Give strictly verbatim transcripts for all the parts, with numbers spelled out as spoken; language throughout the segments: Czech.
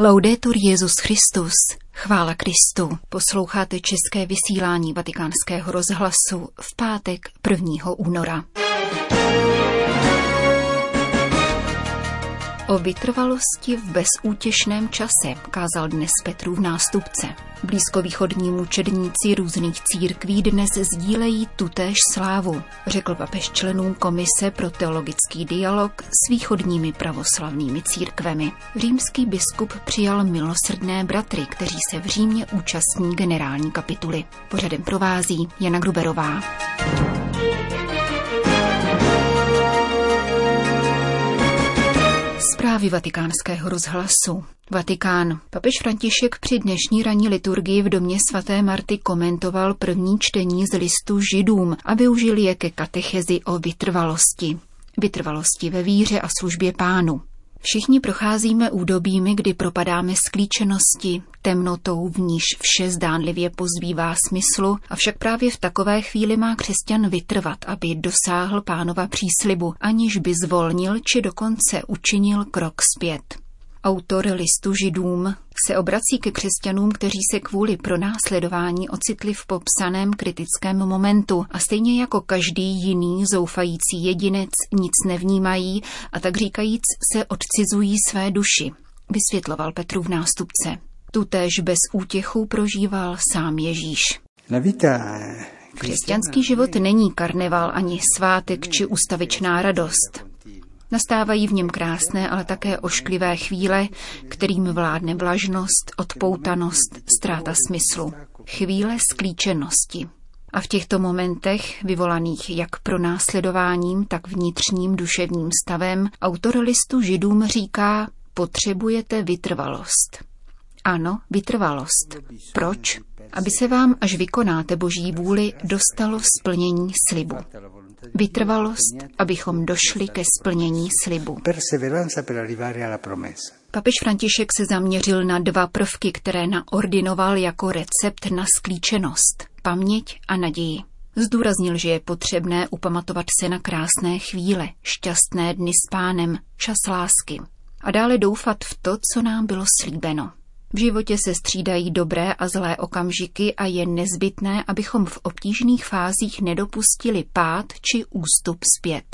Laudetur Jesus Christus, chvála Kristu. Posloucháte české vysílání Vatikánského rozhlasu v pátek prvního února. O vytrvalosti v bezútěšném čase kázal dnes Petrův nástupce. Blízkovýchodní mučedníci různých církví dnes sdílejí tutéž slávu, řekl papež členům Komise pro teologický dialog s východními pravoslavnými církvemi. Římský biskup přijal milosrdné bratry, kteří se v Římě účastní generální kapituly. Pořadem provází Jana Gruberová. Zprávy Vatikánského rozhlasu. Vatikán. Papež František při dnešní ranní liturgii v domě svaté Marty komentoval první čtení z listu židům a využil je ke katechezi o vytrvalosti. Vytrvalosti ve víře a službě Pánu. Všichni procházíme údobími, kdy propadáme sklíčenosti, temnotou, v níž vše zdánlivě pozbývá smyslu, avšak právě v takové chvíli má křesťan vytrvat, aby dosáhl Pánova příslibu, aniž by zvolnil či dokonce učinil krok zpět. Autor listu židům se obrací ke křesťanům, kteří se kvůli pronásledování ocitli v popsaném kritickém momentu a stejně jako každý jiný zoufající jedinec nic nevnímají a tak říkajíc se odcizují své duši, vysvětloval Petrův nástupce. Tutéž bez útěchu prožíval sám Ježíš. Křesťanský život není karneval ani svátek či ustavičná radost. Nastávají v něm krásné, ale také ošklivé chvíle, kterým vládne vlažnost, odpoutanost, ztráta smyslu. Chvíle sklíčenosti. A v těchto momentech, vyvolaných jak pronásledováním, tak vnitřním duševním stavem, autor listu židům říká, potřebujete vytrvalost. Ano, vytrvalost. Proč? Aby se vám, až vykonáte Boží vůli, dostalo splnění slibu. Vytrvalost, abychom došli ke splnění slibu. Papež František se zaměřil na dva prvky, které naordinoval jako recept na sklíčenost, paměť a naději. Zdůraznil, že je potřebné upamatovat se na krásné chvíle, šťastné dny s Pánem, čas lásky a dále doufat v to, co nám bylo slíbeno. V životě se střídají dobré a zlé okamžiky a je nezbytné, abychom v obtížných fázích nedopustili pád či ústup zpět.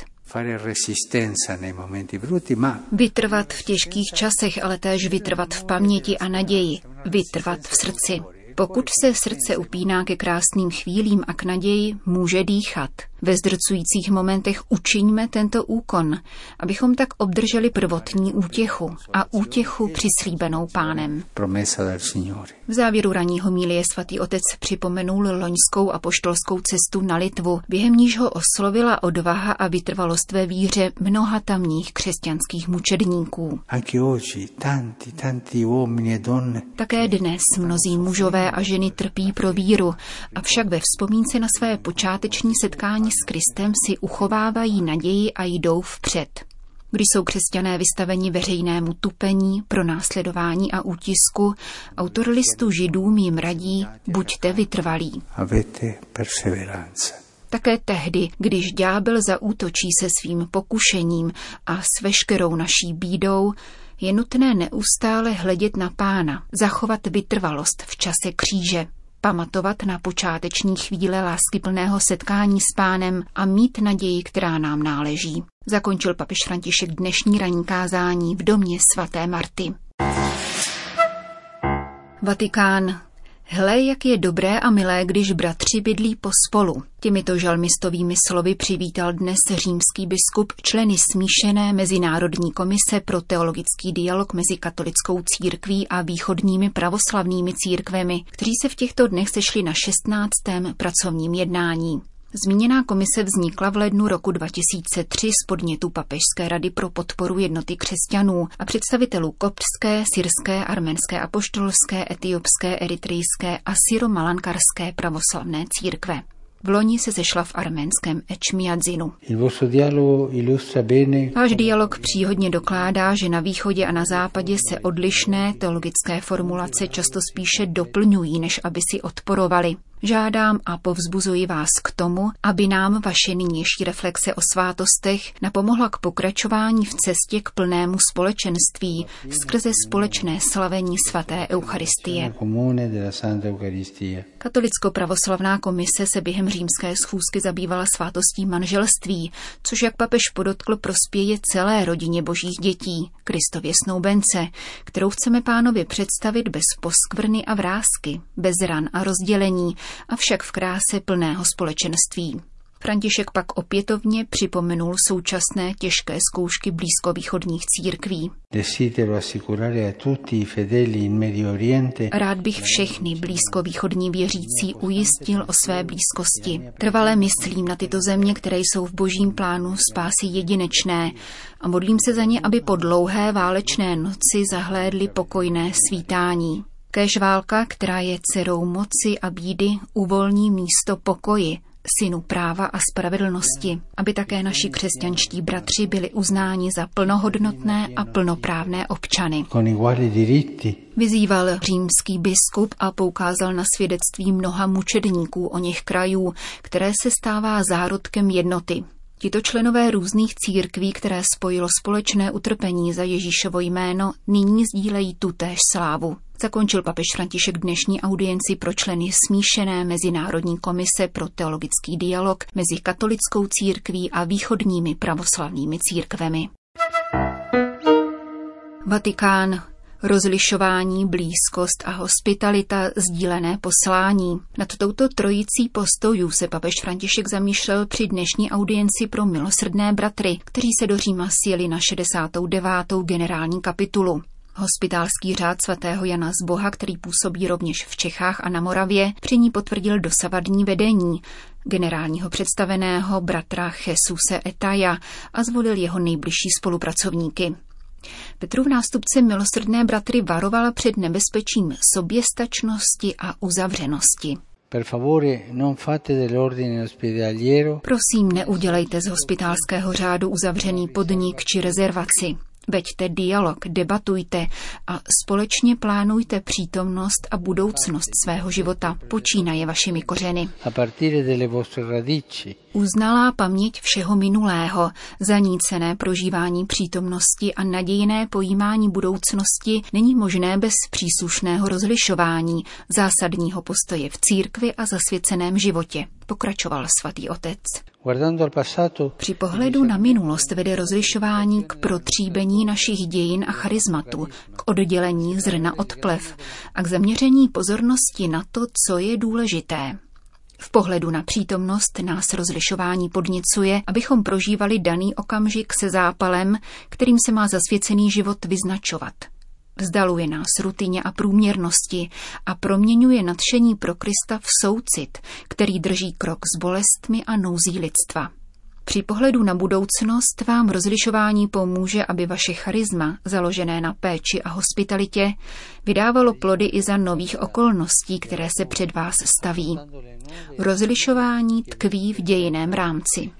Vytrvat v těžkých časech, ale též vytrvat v paměti a naději. Vytrvat v srdci. Pokud se srdce upíná ke krásným chvílím a k naději, může dýchat. Ve zdrcujících momentech učiňme tento úkon, abychom tak obdrželi prvotní útěchu a útěchu přislíbenou Pánem. V závěru ranní homilie svatý otec připomenul loňskou apoštolskou cestu na Litvu, během níž ho oslovila odvaha a vytrvalost ve víře mnoha tamních křesťanských mučedníků. Také dnes mnozí mužové a ženy trpí pro víru, avšak ve vzpomínce na své počáteční setkání s Kristem si uchovávají naději a jdou vpřed. Když jsou křesťané vystaveni veřejnému tupení, pronásledování a útisku, autor listu židům jim radí, buďte vytrvalí. Také tehdy, když ďábel zaútočí se svým pokušením a s veškerou naší bídou, je nutné neustále hledět na Pána, zachovat vytrvalost v čase kříže, pamatovat na počáteční chvíle láskyplného setkání s Pánem a mít naději, která nám náleží. Zakončil papež František dnešní ranní kázání v domě svaté Marty. Vatikán. Hle, jak je dobré a milé, když bratři bydlí pospolu. Těmito žalmistovými slovy přivítal dnes římský biskup členy smíšené mezinárodní komise pro teologický dialog mezi katolickou církví a východními pravoslavnými církvemi, kteří se v těchto dnech sešli na šestnáctém pracovním jednání. Zmíněná komise vznikla v lednu roku dva tisíce tři z podnětu Papežské rady pro podporu jednoty křesťanů a představitelů koptské, syrské, arménské, apoštolské, etiopské, eritrijské a syro-malankarské pravoslavné církve. V loni se sešla v arménském Ečmiadzinu. Váš dialog příhodně dokládá, že na východě a na západě se odlišné teologické formulace často spíše doplňují, než aby si odporovaly. žádám a povzbuzuji vás k tomu, aby nám vaše nynější reflexe o svátostech napomohla k pokračování v cestě k plnému společenství skrze společné slavení svaté Eucharistie. Katolicko-pravoslavná komise se během římské schůzky zabývala svátostí manželství, což, jak papež podotkl, prospěje celé rodině božích dětí, Kristově snoubence, kterou chceme Pánovi představit bez poskvrny a vrásky, bez ran a rozdělení, avšak v kráse plného společenství. František pak opětovně připomenul současné těžké zkoušky blízkovýchodních církví. Rád bych všechny blízkovýchodní věřící ujistil o své blízkosti. Trvale myslím na tyto země, které jsou v božím plánu spásy jedinečné, a modlím se za ně, aby po dlouhé válečné noci zahlédli pokojné svítání. Kéž válka, která je dcerou moci a bídy, uvolní místo pokoji, synu práva a spravedlnosti, aby také naši křesťanští bratři byli uznáni za plnohodnotné a plnoprávné občany. Vyzýval římský biskup a poukázal na svědectví mnoha mučedníků o něch krajů, které se stává zárodkem jednoty. Tito členové různých církví, které spojilo společné utrpení za Ježíšovo jméno, nyní sdílejí tutéž slávu. Zakončil papež František dnešní audienci pro členy smíšené Mezinárodní komise pro teologický dialog mezi katolickou církví a východními pravoslavnými církvemi. Vatikán. Rozlišování, blízkost a hospitalita, sdílené poslání. Nad touto trojicí postojů se papež František zamýšlel při dnešní audienci pro milosrdné bratry, kteří se do Říma sjeli na šedesátou devátou generální kapitulu. Hospitálský řád svatého Jana z Boha, který působí rovněž v Čechách a na Moravě, při ní potvrdil dosavadní vedení generálního představeného bratra Jesuse Etaja a zvolil jeho nejbližší spolupracovníky. Petrův nástupce milosrdné bratry varovala před nebezpečím soběstačnosti a uzavřenosti. Prosím, neudělejte z hospitálského řádu uzavřený podnik či rezervaci. Veďte dialog, debatujte a společně plánujte přítomnost a budoucnost svého života, počínaje vašimi kořeny. Uznalá paměť všeho minulého, zanícené prožívání přítomnosti a nadějné pojímání budoucnosti není možné bez příslušného rozlišování, zásadního postoje v církvi a zasvěceném životě, pokračoval svatý otec. Při pohledu na minulost vede rozlišování k protříbení našich dějin a charizmatu, k oddělení zrna od plev a k zaměření pozornosti na to, co je důležité. V pohledu na přítomnost nás rozlišování podněcuje, abychom prožívali daný okamžik se zápalem, kterým se má zasvěcený život vyznačovat. Vzdaluje nás rutině a průměrnosti a proměňuje nadšení pro Krista v soucit, který drží krok s bolestmi a nouzí lidstva. Při pohledu na budoucnost vám rozlišování pomůže, aby vaše charisma, založené na péči a hospitalitě, vydávalo plody i za nových okolností, které se před vás staví. Rozlišování tkví v dějinném rámci.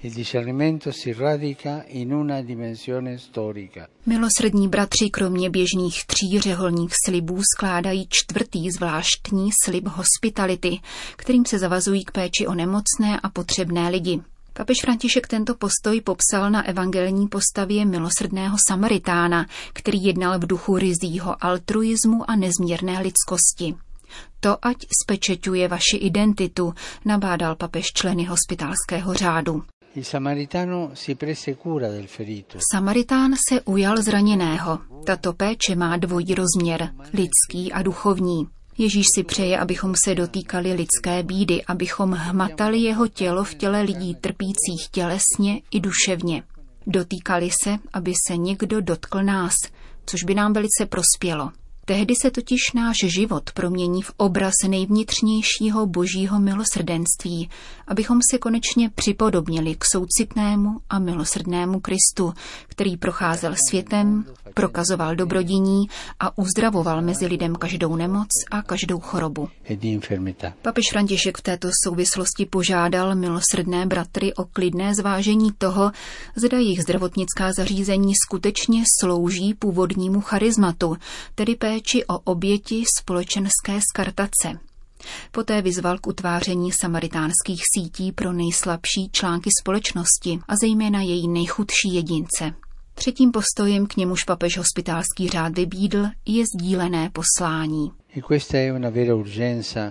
Milosrdní bratři kromě běžných tří řeholních slibů skládají čtvrtý zvláštní slib hospitality, kterým se zavazují k péči o nemocné a potřebné lidi. Papež František tento postoj popsal na evangelní postavě milosrdného Samaritána, který jednal v duchu ryzího altruismu a nezměrné lidskosti. To ať spečeťuje vaši identitu, nabádal papež členy hospitálského řádu. Samaritán se ujal zraněného. Tato péče má dvojí rozměr, lidský a duchovní. Ježíš si přeje, abychom se dotýkali lidské bídy, abychom hmatali jeho tělo v těle lidí trpících tělesně i duševně. Dotýkali se, aby se někdo dotkl nás, což by nám velice prospělo. Tehdy se totiž náš život promění v obraz nejvnitřnějšího božího milosrdenství, abychom se konečně připodobnili k soucitnému a milosrdnému Kristu, který procházel světem, prokazoval dobrodiní a uzdravoval mezi lidem každou nemoc a každou chorobu. Papež František v této souvislosti požádal milosrdné bratry o klidné zvážení toho, zda jejich zdravotnická zařízení skutečně slouží původnímu charizmatu, tedy péči o oběti společenské skartace. Poté vyzval k utváření samaritánských sítí pro nejslabší články společnosti a zejména její nejchudší jedince. Třetím postojem, k němuž papež hospitálský řád vybídl, je sdílené poslání.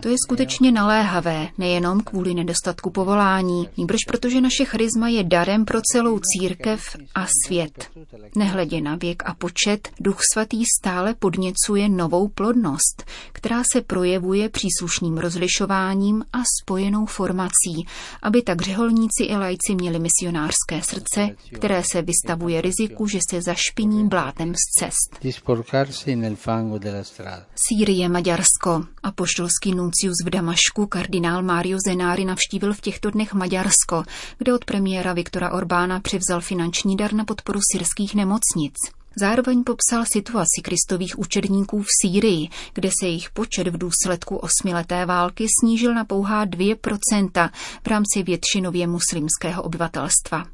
To je skutečně naléhavé, nejenom kvůli nedostatku povolání, nýbrž protože naše charisma je darem pro celou církev a svět. Nehledě na věk a počet, Duch Svatý stále podněcuje novou plodnost, která se projevuje příslušným rozlišováním a spojenou formací, aby tak řeholníci i laici měli misionářské srdce, které se vystavuje riziku, že se zašpiní blátem z cest. Sýrie, Maďarsko. Apoštolský nuncius v Damašku, kardinál Mário Zenári, navštívil v těchto dnech Maďarsko, kde od premiéra Viktora Orbána převzal finanční dar na podporu syrských nemocnic. Zároveň popsal situaci kristových učedníků v Sýrii, kde se jejich počet v důsledku osmileté války snížil na pouhá dvě procenta v rámci většinově muslimského obyvatelstva.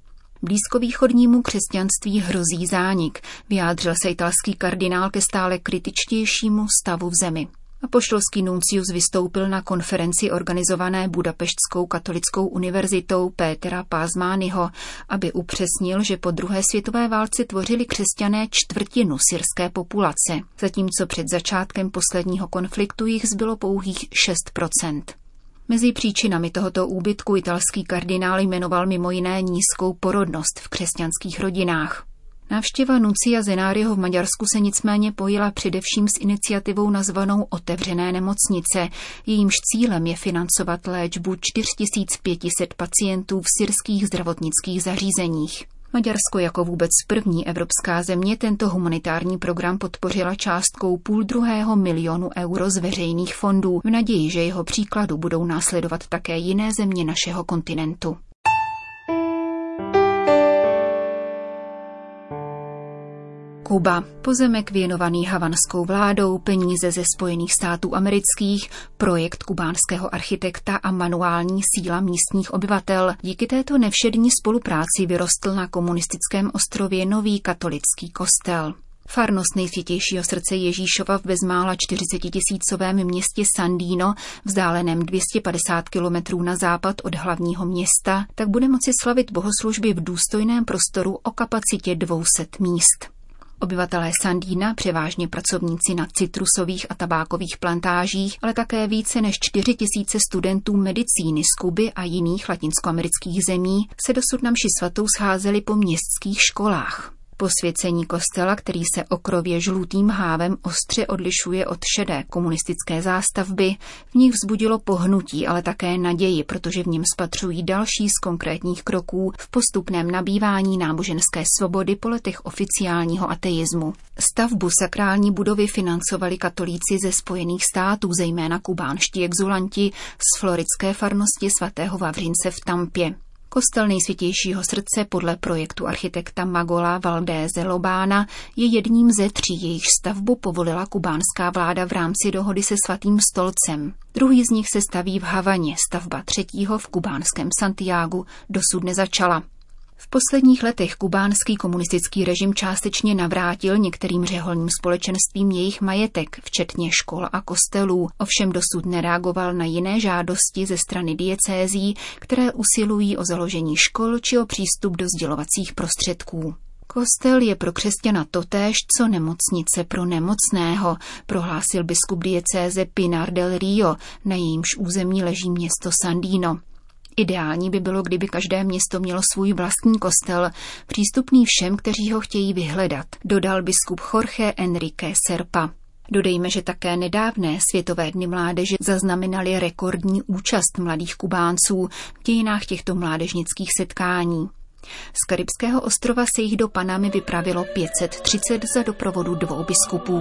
Blízkovýchodnímu křesťanství hrozí zánik, vyjádřil se italský kardinál ke stále kritičtějšímu stavu v zemi. Apoštolský nuncius vystoupil na konferenci organizované Budapeštskou katolickou univerzitou Petra Pázmányho, aby upřesnil, že po druhé světové válce tvořili křesťané čtvrtinu syrské populace, zatímco před začátkem posledního konfliktu jich zbylo pouhých šest procent. Mezi příčinami tohoto úbytku italský kardinál jmenoval mimo jiné nízkou porodnost v křesťanských rodinách. Návštěva nuncia Zenáriho v Maďarsku se nicméně pojila především s iniciativou nazvanou Otevřené nemocnice, jejímž cílem je financovat léčbu čtyři tisíce pět set pacientů v syrských zdravotnických zařízeních. Maďarsko jako vůbec první evropská země tento humanitární program podpořila částkou půl druhého milionu euro z veřejných fondů v naději, že jeho příkladu budou následovat také jiné země našeho kontinentu. Kuba. Pozemek věnovaný havanskou vládou, peníze ze Spojených států amerických, projekt kubánského architekta a manuální síla místních obyvatel. Díky této nevšední spolupráci vyrostl na komunistickém ostrově nový katolický kostel. Farnost Nejsvětějšího srdce Ježíšova v bezmála čtyřicetitisícovém městě Sandíno, vzdáleném dvě stě padesát kilometrů na západ od hlavního města, tak bude moci slavit bohoslužby v důstojném prostoru o kapacitě dvě stě míst. Obyvatelé Sandína, převážně pracovníci na citrusových a tabákových plantážích, ale také více než čtyři tisíce studentů medicíny z Kuby a jiných latinskoamerických zemí, se dosud na mši svatou scházeli po městských školách. Posvěcení kostela, který se okrově žlutým hávem ostře odlišuje od šedé komunistické zástavby, v nich vzbudilo pohnutí, ale také naději, protože v něm spatřují další z konkrétních kroků v postupném nabývání náboženské svobody po letech oficiálního ateismu. Stavbu sakrální budovy financovali katolíci ze Spojených států, zejména kubánští exulanti z floridské farnosti svatého Vavřince v Tampě. Kostel Nejsvětějšího srdce podle projektu architekta Magola Valdéze Lobána je jedním ze tří, jejich stavbu povolila kubánská vláda v rámci dohody se Svatým stolcem. Druhý z nich se staví v Havaně, stavba třetího v kubánském Santiagu dosud nezačala. V posledních letech kubánský komunistický režim částečně navrátil některým řeholním společenstvím jejich majetek, včetně škol a kostelů, ovšem dosud nereagoval na jiné žádosti ze strany diecézí, které usilují o založení škol či o přístup do sdělovacích prostředků. Kostel je pro křesťana totéž, co nemocnice pro nemocného, prohlásil biskup diecéze Pinar del Río, na jejímž území leží město Sandíno. Ideální by bylo, kdyby každé město mělo svůj vlastní kostel, přístupný všem, kteří ho chtějí vyhledat, dodal biskup Jorge Enrique Serpa. Dodejme, že také nedávné Světové dny mládeže zaznamenaly rekordní účast mladých Kubánců v dějinách těchto mládežnických setkání. Z Karibského ostrova se jich do Panamy vypravilo pět set třicet za doprovodu dvou biskupů.